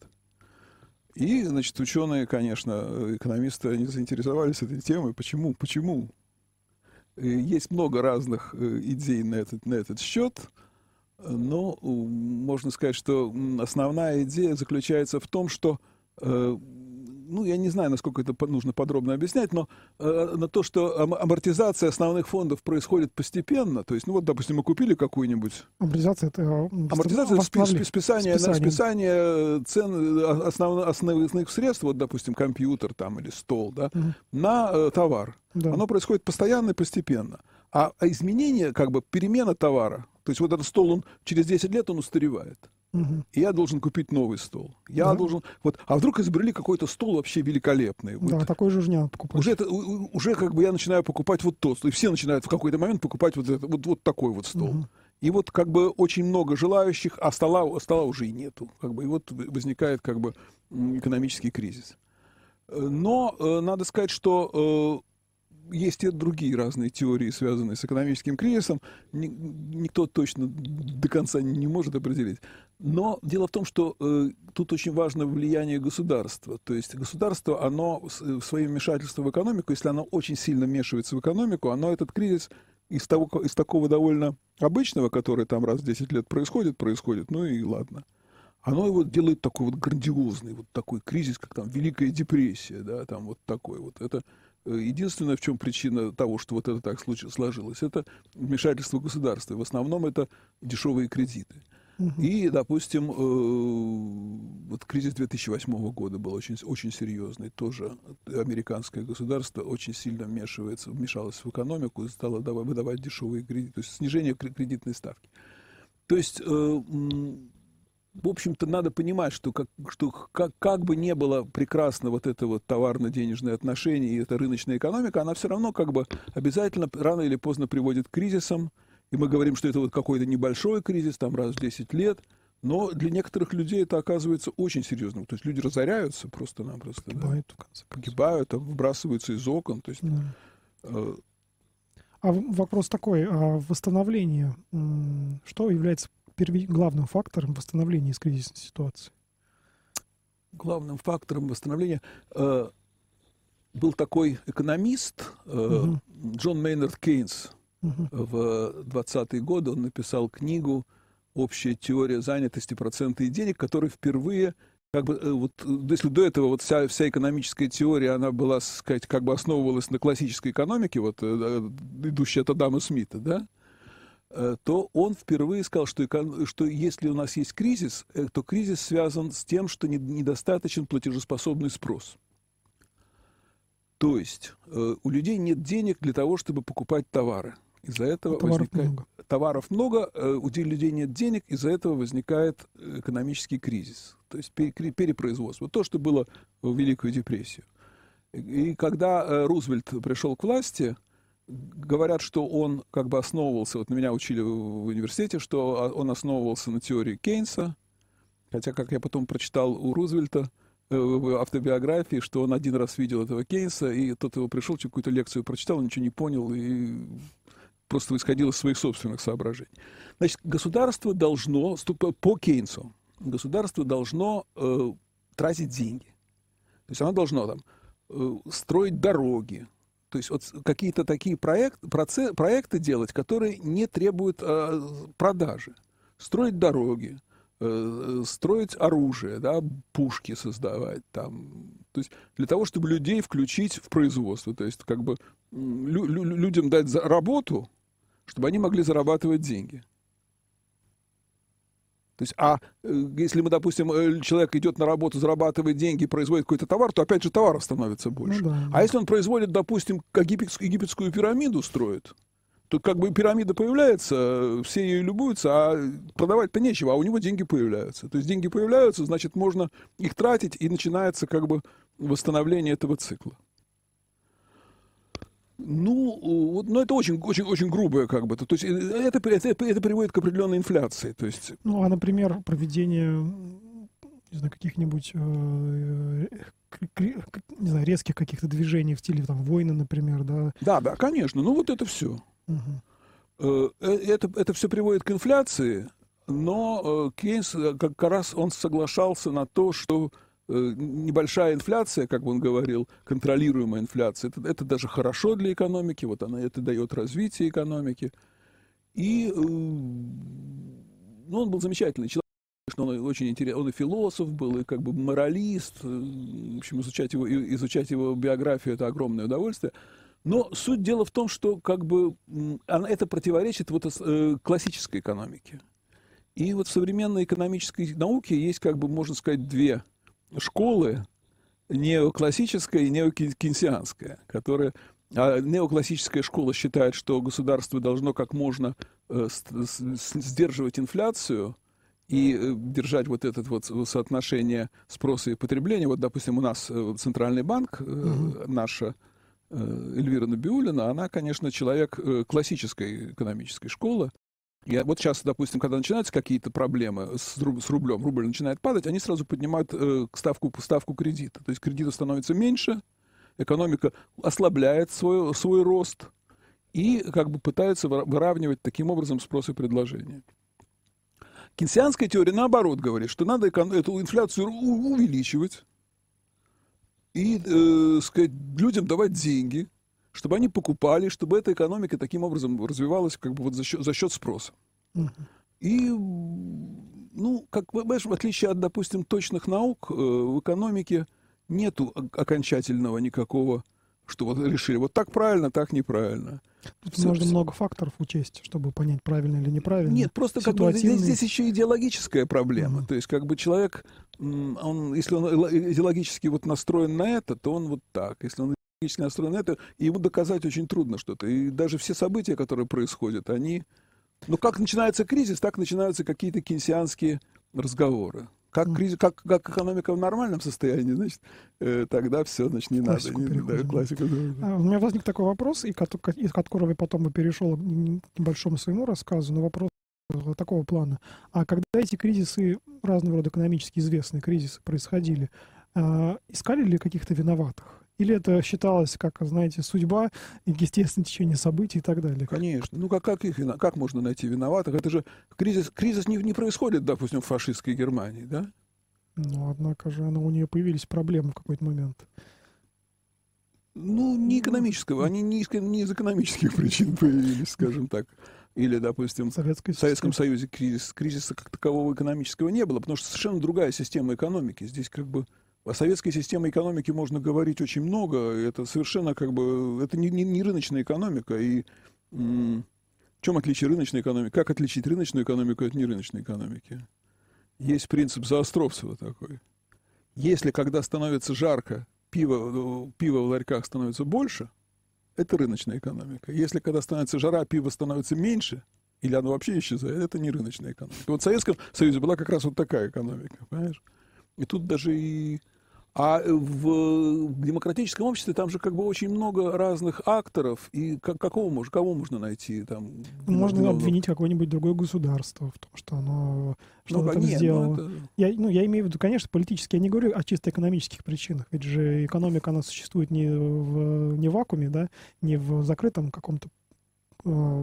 И, значит, ученые, конечно, экономисты, они заинтересовались этой темой. Почему? Почему? Есть много разных идей на этот, на этот счет. Но можно сказать, что основная идея заключается в том, что, э, ну, я не знаю, насколько это нужно подробно объяснять, но э, на то, что амортизация основных фондов происходит постепенно, то есть, ну вот, допустим, мы купили какую-нибудь... Амортизация — это... Амортизация — это списание, списание цен основ, основных средств, вот, допустим, компьютер там или стол, да, угу. на э, товар. Да. Оно происходит постоянно и постепенно. А, а изменение, как бы, перемена товара... То есть вот этот стол, он через десять лет он устаревает. Угу. И я должен купить новый стол. Я да. должен... Вот, а вдруг изобрели какой-то стол вообще великолепный. Да, вот. Такой же уже не надо покупать. Уже, это, уже как бы я начинаю покупать вот тот стол. И все начинают в какой-то момент покупать вот, это, вот, вот такой вот стол. Угу. И вот как бы очень много желающих, а стола, а стола уже и нету. Как бы, и вот возникает как бы экономический кризис. Но э, надо сказать, что э, есть и другие разные теории, связанные с экономическим кризисом. Ни, никто точно до конца не, не может определить. Но дело в том, что э, тут очень важно влияние государства. То есть государство, оно в своем вмешательстве в экономику, если оно очень сильно вмешивается в экономику, оно этот кризис из, того, из такого довольно обычного, который там раз в десять лет происходит, происходит, ну и ладно. Оно его делает такой вот грандиозный, вот такой кризис, как там Великая депрессия, да, там вот такой вот. Это единственное, в чем причина того, что вот это так сложилось, это вмешательство государства. В основном это дешевые кредиты. Угу. И, допустим, э, вот кризис две тысячи восьмого года был очень, очень серьезный. Тоже американское государство очень сильно вмешивается, вмешалось в экономику и стало выдавать дешевые кредиты, то есть снижение кредитной ставки. То есть... Э, В общем-то, надо понимать, что, как, что как, как бы не было прекрасно вот это вот товарно-денежное отношение и эта рыночная экономика, она все равно как бы обязательно рано или поздно приводит к кризисам. И мы говорим, что это вот какой-то небольшой кризис, там раз в десять лет. Но для некоторых людей это оказывается очень серьезным. То есть люди разоряются просто-напросто. Погибают, да? В конце концов. Погибают, выбрасываются из окон. То есть, да. э... А вопрос такой, а восстановление, что является... главным фактором восстановления из кризисной ситуации? Главным фактором восстановления э, был такой экономист э, uh-huh. Джон Мейнард Кейнс. Uh-huh. В двадцатые годы он написал книгу «Общая теория занятости, процента и денег», которая впервые, как бы, э, вот, если до этого вот вся, вся экономическая теория, она была, сказать, как бы основывалась на классической экономике, вот, э, идущей от Адама Смита, да? То он впервые сказал, что, что если у нас есть кризис, то кризис связан с тем, что недостаточен платежеспособный спрос. То есть у людей нет денег для того, чтобы покупать товары. Из-за этого товаров возникает... много. Товаров много, у людей нет денег, из-за этого возникает экономический кризис. То есть перепроизводство. То, что было в Великую депрессию. И когда Рузвельт пришел к власти... Говорят, что он как бы основывался, вот меня учили в университете, что он основывался на теории Кейнса, хотя, как я потом прочитал у Рузвельта в автобиографии, что он один раз видел этого Кейнса, и тот его пришел, какую-то лекцию прочитал, он ничего не понял, и просто исходил из своих собственных соображений. Значит, государство должно, по Кейнсу, государство должно э, тратить деньги. То есть оно должно там, э, строить дороги, то есть вот какие-то такие проект, проце, проекты делать, которые не требуют э, продажи. Строить дороги, э, строить оружие, да, пушки создавать. Там. То есть для того, чтобы людей включить в производство. То есть как бы лю, лю, людям дать за работу, чтобы они могли зарабатывать деньги. То есть, а если мы, допустим, человек идет на работу, зарабатывает деньги, производит какой-то товар, то опять же товаров становится больше. Ну, да, да. А если он производит, допустим, египетскую, египетскую пирамиду строит, то как бы пирамида появляется, все ее любуются, а продавать-то нечего, а у него деньги появляются. То есть деньги появляются, значит, можно их тратить, и начинается как бы восстановление этого цикла. Ну, вот, но это очень, очень, очень грубое, как бы, то есть это, это, это приводит к определенной инфляции, то есть. Ну, а, например, проведение, не знаю, каких-нибудь, э, не знаю, резких каких-то движений в стиле там войны, например, да? Да, да, конечно. Ну, вот это все. Угу. Это, это все приводит к инфляции, но Кейнс как раз он соглашался на то, что небольшая инфляция, как бы он говорил, контролируемая инфляция, это, это даже хорошо для экономики, вот она, это дает развитие экономики. И ну, он был замечательный человек, он очень интересный, он и философ был, и как бы моралист, в общем, изучать его, изучать его биографию — это огромное удовольствие. Но суть дела в том, что как бы это противоречит вот классической экономике. И вот в современной экономической науке есть, как бы, можно сказать, две школы: неоклассическая и неокейнсианская, которые... А неоклассическая школа считает, что государство должно как можно э, с, с, сдерживать инфляцию и э, держать вот это вот соотношение спроса и потребления. Вот, допустим, у нас э, Центральный банк, э, mm-hmm. наша э, Эльвира Набиуллина, она, конечно, человек э, классической экономической школы, Я, вот сейчас, допустим, когда начинаются какие-то проблемы с, руб, с рублем, рубль начинает падать, они сразу поднимают э, ставку, ставку кредита. То есть кредита становится меньше, экономика ослабляет свой, свой рост и как бы пытаются выравнивать таким образом спрос и предложение. Кейнсианская теория, наоборот, говорит, что надо эту инфляцию увеличивать и, э, сказать, людям давать деньги, чтобы они покупали, чтобы эта экономика таким образом развивалась как бы вот за счет, за счет спроса. Uh-huh. И, ну, как вы знаешь, в отличие от, допустим, точных наук, э, в экономике нету окончательного никакого, что вот решили, вот так правильно, так неправильно. Тут Все, можно много факторов учесть, чтобы понять, правильно или неправильно. Нет, просто как бы здесь, здесь еще идеологическая проблема. Mm-hmm. То есть как бы человек, он, если он идеологически вот настроен на это, то он вот так. Если он идеологически настроен на это, ему доказать очень трудно что-то. И даже все события, которые происходят, они... Ну, как начинается кризис, так начинаются какие-то кейнсианские разговоры. Как, кризис, как, как экономика в нормальном состоянии, значит, э, тогда все, значит, не классику надо. Не, да, классику, да. А, у меня возник такой вопрос, и от, от которого я потом перешел к небольшому своему рассказу, но вопрос такого плана. А когда эти кризисы, разного рода экономически известные кризисы, происходили, э, искали ли каких-то виноватых? Или это считалось, как, знаете, судьба, естественное течение событий и так далее? Конечно. Ну, как, как, их, как можно найти виноватых? Это же кризис, кризис не, не происходит, допустим, в фашистской Германии, да? Ну, однако же она, у нее появились проблемы в какой-то момент. Ну, не экономического. Они не, не из экономических причин появились, скажем так. Или, допустим, в Советском Союзе кризис, кризиса как такового экономического не было, потому что совершенно другая система экономики. Здесь как бы... О советской системе экономики можно говорить очень много. Это совершенно как бы... Это не, не, не рыночная экономика. И м- в чем отличие рыночной экономики? Как отличить рыночную экономику от нерыночной экономики? Есть принцип Заостровцева такой. Если, когда становится жарко, пиво, пиво в ларьках становится больше, это рыночная экономика. Если, когда становится жара, пиво становится меньше, или оно вообще исчезает, это не рыночная экономика. Вот в Советском Союзе была как раз вот такая экономика, понимаешь? И тут даже и... А в демократическом обществе там же как бы очень много разных акторов, и как, какого можно, кого можно найти там? Можно много... обвинить какое-нибудь другое государство в том, что оно что-то там сделало. Это... Я, ну, я имею в виду, конечно, политически, я не говорю о чисто экономических причинах, ведь же экономика, она существует не в, не в вакууме, да, не в закрытом каком-то в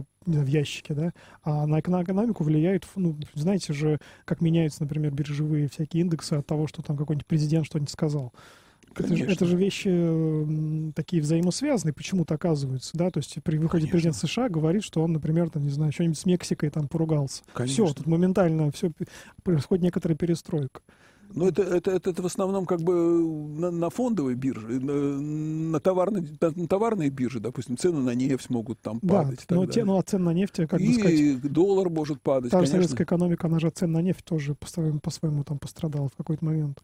ящике, да, а на экономику влияет, ну, знаете же, как меняются, например, биржевые всякие индексы от того, что там какой-нибудь президент что-нибудь сказал. Это же, это же вещи такие взаимосвязанные, почему-то оказываются, да, то есть при выходе Конечно. Президент США говорит, что он, например, там, не знаю, что-нибудь с Мексикой там поругался. Конечно. Все, тут моментально все, происходит некоторая перестройка. Но это, это, это, это в основном как бы на, на фондовой бирже, на, на, товарной, на товарной бирже, допустим, цены на нефть могут там падать. Да, но, те, ну а цены на нефть, как бы сказать... И доллар может падать, та конечно. Советская экономика, она же цены на нефть тоже по-своему, по-своему там пострадала в какой-то момент.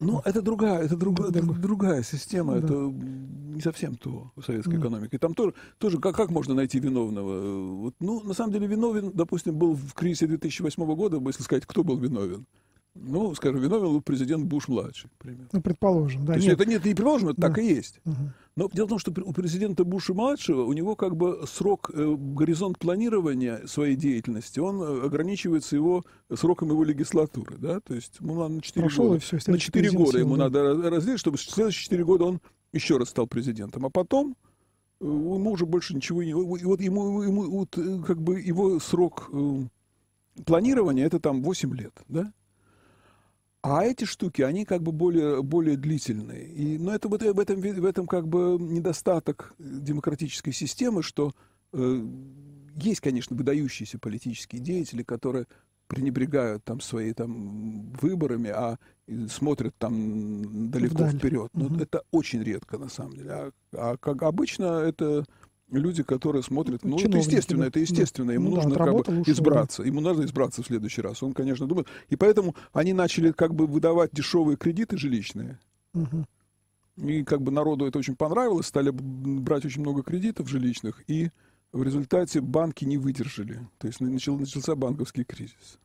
Ну, это другая, это друг, это другая система, да. Это не совсем то в советской mm. экономике. Там тоже, тоже как, как можно найти виновного? Вот, ну, на самом деле, виновен, допустим, был в кризисе две тысячи восьмого года, если сказать, кто был виновен. Ну, скажем, виновен был президент Буш-младший, например. Ну, предположим, да. То есть нет. это нет, не предположим, это да. так и есть. Угу. Но дело в том, что у президента Буша-младшего, у него как бы срок, э, горизонт планирования своей деятельности, он ограничивается его сроком его легислатуры, да, то есть ему надо на четыре Прошел года, все, на четыре года ему да. надо разделить, чтобы в следующие четыре года он еще раз стал президентом, а потом э, ему уже больше ничего не... Вот ему, ему вот, как бы его срок э, планирования, это там восемь лет, да. А эти штуки, они как бы более, более длительные. И, но это, в, этом, в этом как бы недостаток демократической системы, что э, есть, конечно, выдающиеся политические деятели, которые пренебрегают там свои там, выборами, а смотрят там далеко Вдаль. вперед. Но угу. это очень редко, на самом деле. А, а как обычно, это... Люди, которые смотрят, ну, это естественно, это естественно, ему ну, нужно да, как бы лучше, избраться, да. ему нужно избраться в следующий раз, он, конечно, думает, и поэтому они начали как бы выдавать дешевые кредиты жилищные, угу. и как бы народу это очень понравилось, стали брать очень много кредитов жилищных, и в результате банки не выдержали, то есть начался банковский кризис.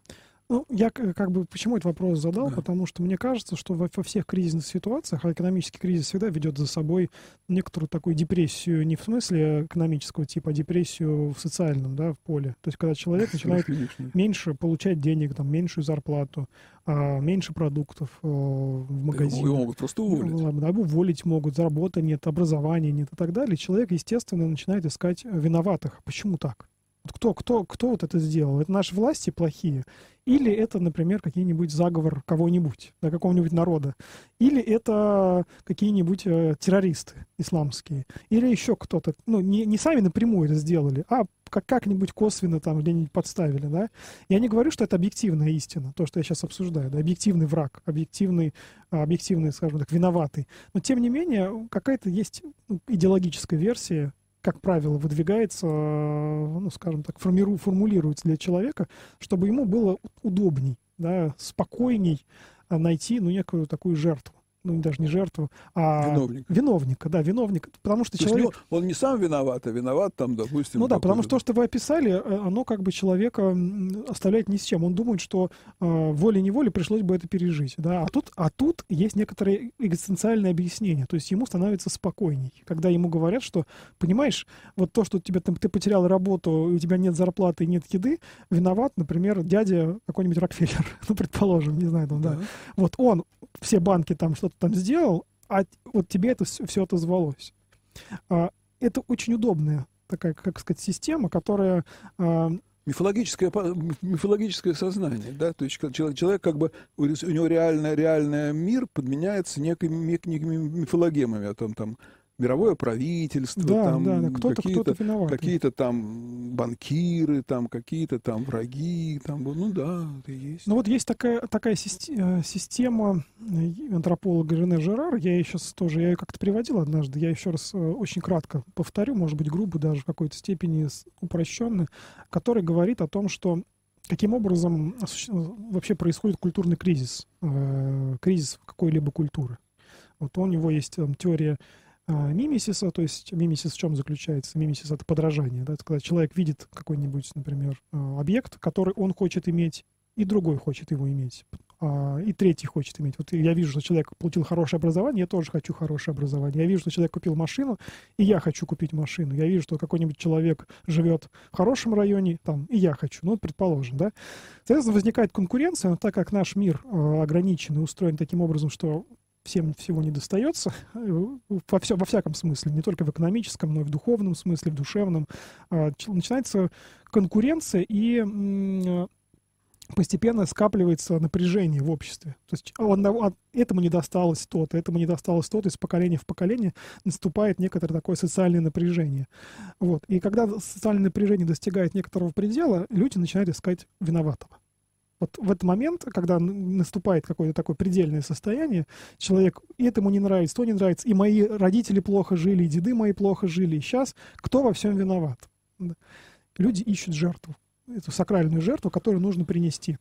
Ну, я как бы почему этот вопрос задал, да. Потому что мне кажется, что во, во всех кризисных ситуациях, а экономический кризис всегда ведет за собой некоторую такую депрессию, не в смысле экономического типа, а депрессию в социальном, да, в поле. То есть, когда человек начинает меньше получать денег, там, меньшую зарплату, меньше продуктов в магазине. Его могут просто уволить. Да, уволить могут, работы нет, образования нет и так далее. Человек, естественно, начинает искать виноватых. Почему так? Кто, кто, кто вот это сделал? Это наши власти плохие? Или это, например, какие-нибудь заговор кого-нибудь, да, какого-нибудь народа? Или это какие-нибудь э, террористы исламские? Или еще кто-то, ну, не, не сами напрямую это сделали, а как-нибудь косвенно там где-нибудь подставили, да? Я не говорю, что это объективная истина, то, что я сейчас обсуждаю, да, объективный враг, объективный, объективный, скажем так, виноватый. Но, тем не менее, какая-то есть идеологическая версия, как правило, выдвигается, ну, скажем так, формиру, формулируется для человека, чтобы ему было удобней, да, спокойней найти, ну, некую такую жертву. Ну, даже не жертву, а виновника. виновника, да, виновника, потому что то человек... Есть, он не сам виноват, а виноват там, допустим... Ну да, потому что то, что вы описали, оно как бы человека оставляет ни с чем. Он думает, что э, волей-неволей пришлось бы это пережить, да, а тут, а тут есть некоторые экзистенциальные объяснения, то есть ему становится спокойней, когда ему говорят, что, понимаешь, вот то, что тебя, там, ты потерял работу, у тебя нет зарплаты, нет еды, виноват, например, дядя какой-нибудь Рокфеллер, ну, предположим, не знаю, там, да, да. Вот он все банки там что-то там сделал, а вот тебе это все отозвалось. Это очень удобная такая, как сказать, система, которая... Мифологическое, мифологическое сознание, да, то есть человек, человек как бы, у него реальный, реальный мир подменяется некими, некими мифологемами, а там, там мировое правительство, да, там да, да. Кто-то, какие-то, кто-то какие-то там банкиры, там какие-то там враги, там, ну да, это есть. Ну вот есть такая, такая система антрополога Рене Жерар, я ее сейчас тоже, я ее как-то приводил однажды, я еще раз очень кратко повторю, может быть, грубо даже в какой-то степени упрощенно, который говорит о том, что каким образом вообще происходит культурный кризис, кризис какой-либо культуры. Вот у него есть там теория мимесиса, то есть мимесис в чем заключается? Мимесис — это подражание, да? Это когда человек видит какой-нибудь, например, объект, который он хочет иметь, и другой хочет его иметь, и третий хочет иметь. Вот я вижу, что человек получил хорошее образование, я тоже хочу хорошее образование. Я вижу, что человек купил машину, и я хочу купить машину. Я вижу, что какой-нибудь человек живет в хорошем районе, там, и я хочу. Ну, предположим, да. Соответственно, возникает конкуренция, но так как наш мир ограничен и устроен таким образом, что всем всего не достается, во, все, во всяком смысле, не только в экономическом, но и в духовном смысле, в душевном. Начинается конкуренция, и постепенно скапливается напряжение в обществе. То есть он, этому не досталось то-то, этому не досталось то-то, из поколения в поколение наступает некоторое такое социальное напряжение. Вот. И когда социальное напряжение достигает некоторого предела, люди начинают искать виноватого. Вот в этот момент, когда наступает какое-то такое предельное состояние, человек, и этому не нравится, то не нравится, и мои родители плохо жили, и деды мои плохо жили, и сейчас кто во всем виноват? Люди ищут жертву, эту сакральную жертву, которую нужно принести.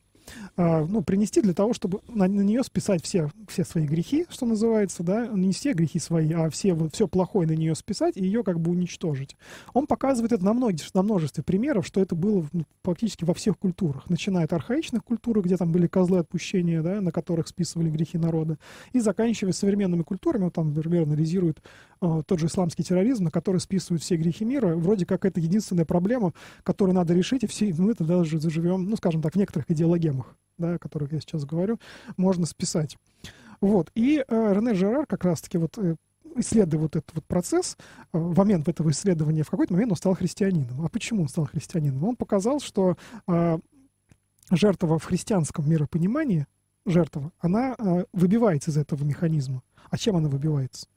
А, ну, принести для того, чтобы на, на нее списать все, все свои грехи, что называется, да, не все грехи свои, а все, все плохое на нее списать и ее как бы уничтожить. Он показывает это на, многих, на множестве примеров, что это было ну, практически во всех культурах, начиная от архаичных культур, где там были козлы отпущения, да, на которых списывали грехи народа, и заканчивая современными культурами, он там, например, анализирует э, тот же исламский терроризм, на который списывают все грехи мира, вроде как это единственная проблема, которую надо решить, и все, мы тогда даже заживем, ну, скажем так, в некоторых идеологиях, да, о которых я сейчас говорю, можно списать. Вот. И э, Рене Жерар как раз-таки вот, э, исследуя вот этот вот процесс, э, в момент этого исследования, в какой-то момент он стал христианином. А почему он стал христианином? Он показал, что э, жертва в христианском миропонимании, жертва, она э, выбивается из этого механизма. А чем она выбивается?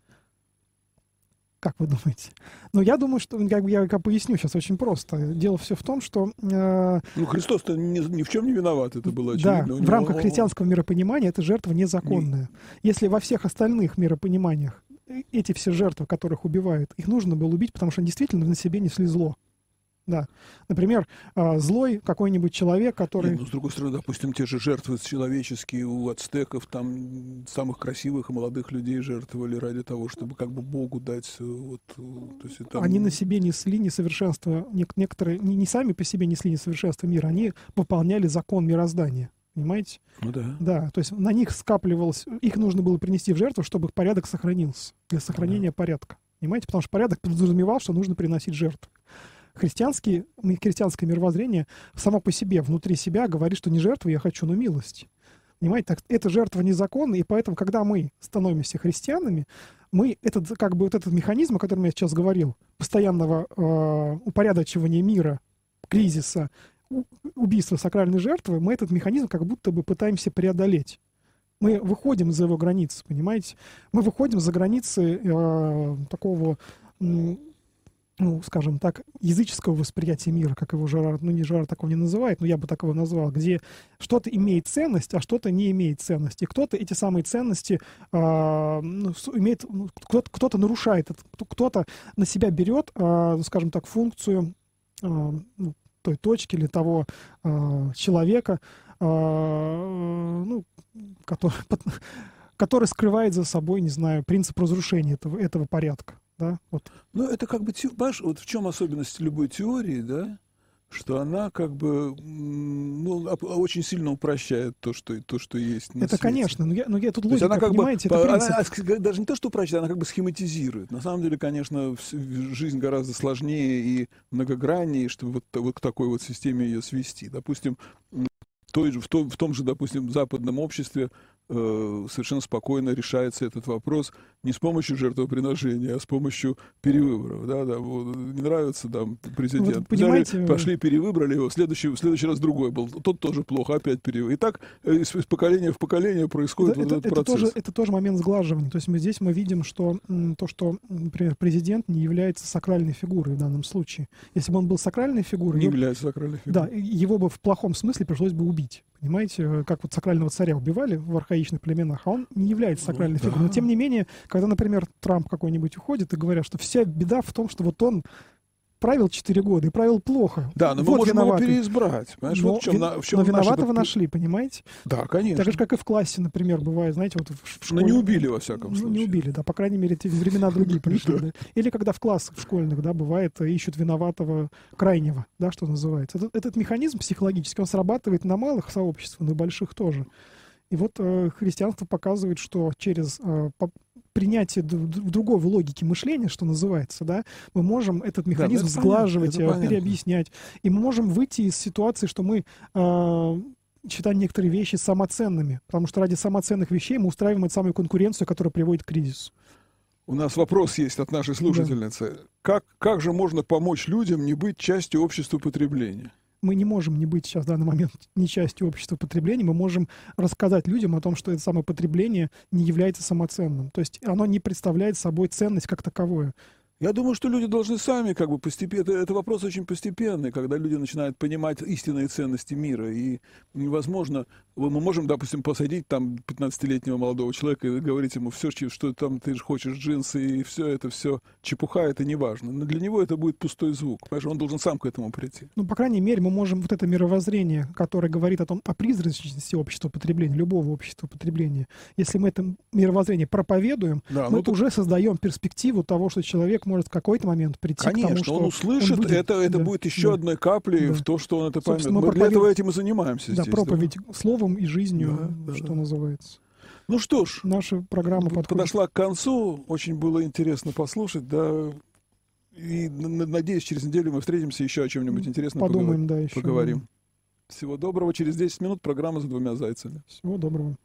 Как вы думаете? Ну, я думаю, что... Как бы я как поясню сейчас очень просто. Дело все в том, что... Э, ну, Христос-то ни, ни в чем не виноват, это было очевидно. Да, него... в рамках христианского миропонимания эта жертва незаконная. Не... Если во всех остальных миропониманиях эти все жертвы, которых убивают, их нужно было убить, потому что они действительно на себе несли зло. Да. Например, злой какой-нибудь человек, который... Нет, ну, с другой стороны, допустим, те же жертвы человеческие у ацтеков, там самых красивых и молодых людей жертвовали ради того, чтобы как бы Богу дать... Вот, то есть, там... Они на себе несли несовершенство, некоторые не сами по себе несли несовершенство мира, они выполняли закон мироздания. Понимаете? Ну да. Да, то есть на них скапливалось, их нужно было принести в жертву, чтобы порядок сохранился, для сохранения да. порядка. Понимаете? Потому что порядок подразумевал, что нужно приносить жертвы. Христианские, христианское мировоззрение само по себе, внутри себя говорит, что не жертвы я хочу, но милость. Понимаете? Так, эта жертва незаконна, и поэтому, когда мы становимся христианами, мы этот, как бы, вот этот механизм, о котором я сейчас говорил, постоянного э, упорядочивания мира, кризиса, убийства сакральной жертвы, мы этот механизм как будто бы пытаемся преодолеть. Мы выходим за его границы, понимаете? Мы выходим за границы э, такого, э, ну, скажем так, языческого восприятия мира, как его Жерар, ну, не Жерар такого не называет, но я бы так его назвал, где что-то имеет ценность, а что-то не имеет ценности. Кто-то эти самые ценности э, ну, имеет, кто-то, кто-то нарушает, кто-то на себя берет, э, скажем так, функцию э, той точки или того э, человека, э, ну, который, который скрывает за собой, не знаю, принцип разрушения этого, этого порядка. Да? Вот. Ну, это как бы, понимаешь, вот в чем особенность любой теории, да, что она как бы, ну, очень сильно упрощает то, что, то, что есть на Это, свете. Конечно, но я, но я тут логика, она как понимаете, бы, это она, принцип... даже не то, что упрощает, она как бы схематизирует. На самом деле, конечно, жизнь гораздо сложнее и многограннее, чтобы вот, вот к такой вот системе ее свести. Допустим, той же, в, том, в том же, допустим, западном обществе э, совершенно спокойно решается этот вопрос не с помощью жертвоприношения, а с помощью перевыборов. Да, да, вот, не нравится там президент. Вот, понимаете... Взяли, пошли, перевыбрали его, в следующий, в следующий раз другой был. Тот тоже плохо, опять перевыбор. И так из, из поколения в поколение происходит это, вот это, этот это процесс. Тоже, это тоже момент сглаживания. То есть мы, здесь мы видим, что то, что, например, президент не является сакральной фигурой в данном случае. Если бы он был сакральной фигурой... Не его, является сакральной фигурой. Да, его бы в плохом смысле пришлось бы убить. Понимаете, как вот сакрального царя убивали в архаичных племенах, а он не является сакральной вот, фигурой. Но, тем не менее, когда, например, Трамп какой-нибудь уходит и говорят, что вся беда в том, что вот он правил четыре года и правил плохо. Да, но вот мы можем виноваты. его переизбрать. Но, вот в чем, в чем но виноватого наш... нашли, понимаете? Да, конечно. Так же, как и в классе, например, бывает, знаете, вот в школе... Но не убили, во всяком случае. Ну, не убили, да, по крайней мере, те времена другие пришли. Или когда в классах школьных, да, бывает, ищут виноватого крайнего, да, что называется. Этот механизм психологический, он срабатывает на малых сообществах, на больших тоже. И вот христианство показывает, что через... принятие другого логики мышления, что называется, да, мы можем этот механизм да, это сглаживать, понятно, переобъяснять. Понятно. И мы можем выйти из ситуации, что мы э, считаем некоторые вещи самоценными, потому что ради самоценных вещей мы устраиваем эту самую конкуренцию, которая приводит к кризису. У нас вопрос есть от нашей слушательницы. Да. Как, как же можно помочь людям не быть частью общества потребления? Мы не можем не быть сейчас в данный момент не частью общества потребления, мы можем рассказать людям о том, что это самое потребление не является самоценным. То есть оно не представляет собой ценность как таковую. Я думаю, что люди должны сами как бы постепенно... Это, это вопрос очень постепенный, когда люди начинают понимать истинные ценности мира. И невозможно... Мы можем, допустим, посадить там пятнадцатилетнего молодого человека и говорить ему, все, что там ты же хочешь, джинсы, и все это, все чепуха, это не важно. Но для него это будет пустой звук. Понимаешь, он должен сам к этому прийти. Ну, по крайней мере, мы можем вот это мировоззрение, которое говорит о том, о призрачности общества потребления, любого общества потребления. Если мы это мировоззрение проповедуем, да, мы ну, уже так... создаем перспективу того, что человек... может в какой-то момент прийти Конечно, к тому, что он услышит, он будет, это, это да, будет еще да, одной каплей да. в то, что он это поймет. Мы проповед... для этого этим и занимаемся. Да, здесь, проповедь да. словом и жизнью, да, да, что да. называется. Ну что ж, наша программа подошла к концу. Очень было интересно послушать. Да. И надеюсь, через неделю мы встретимся, еще о чем-нибудь интересном Подумаем, поговор... да, еще поговорим. Да. Всего доброго. Через десять минут программа «За двумя зайцами». Всего доброго.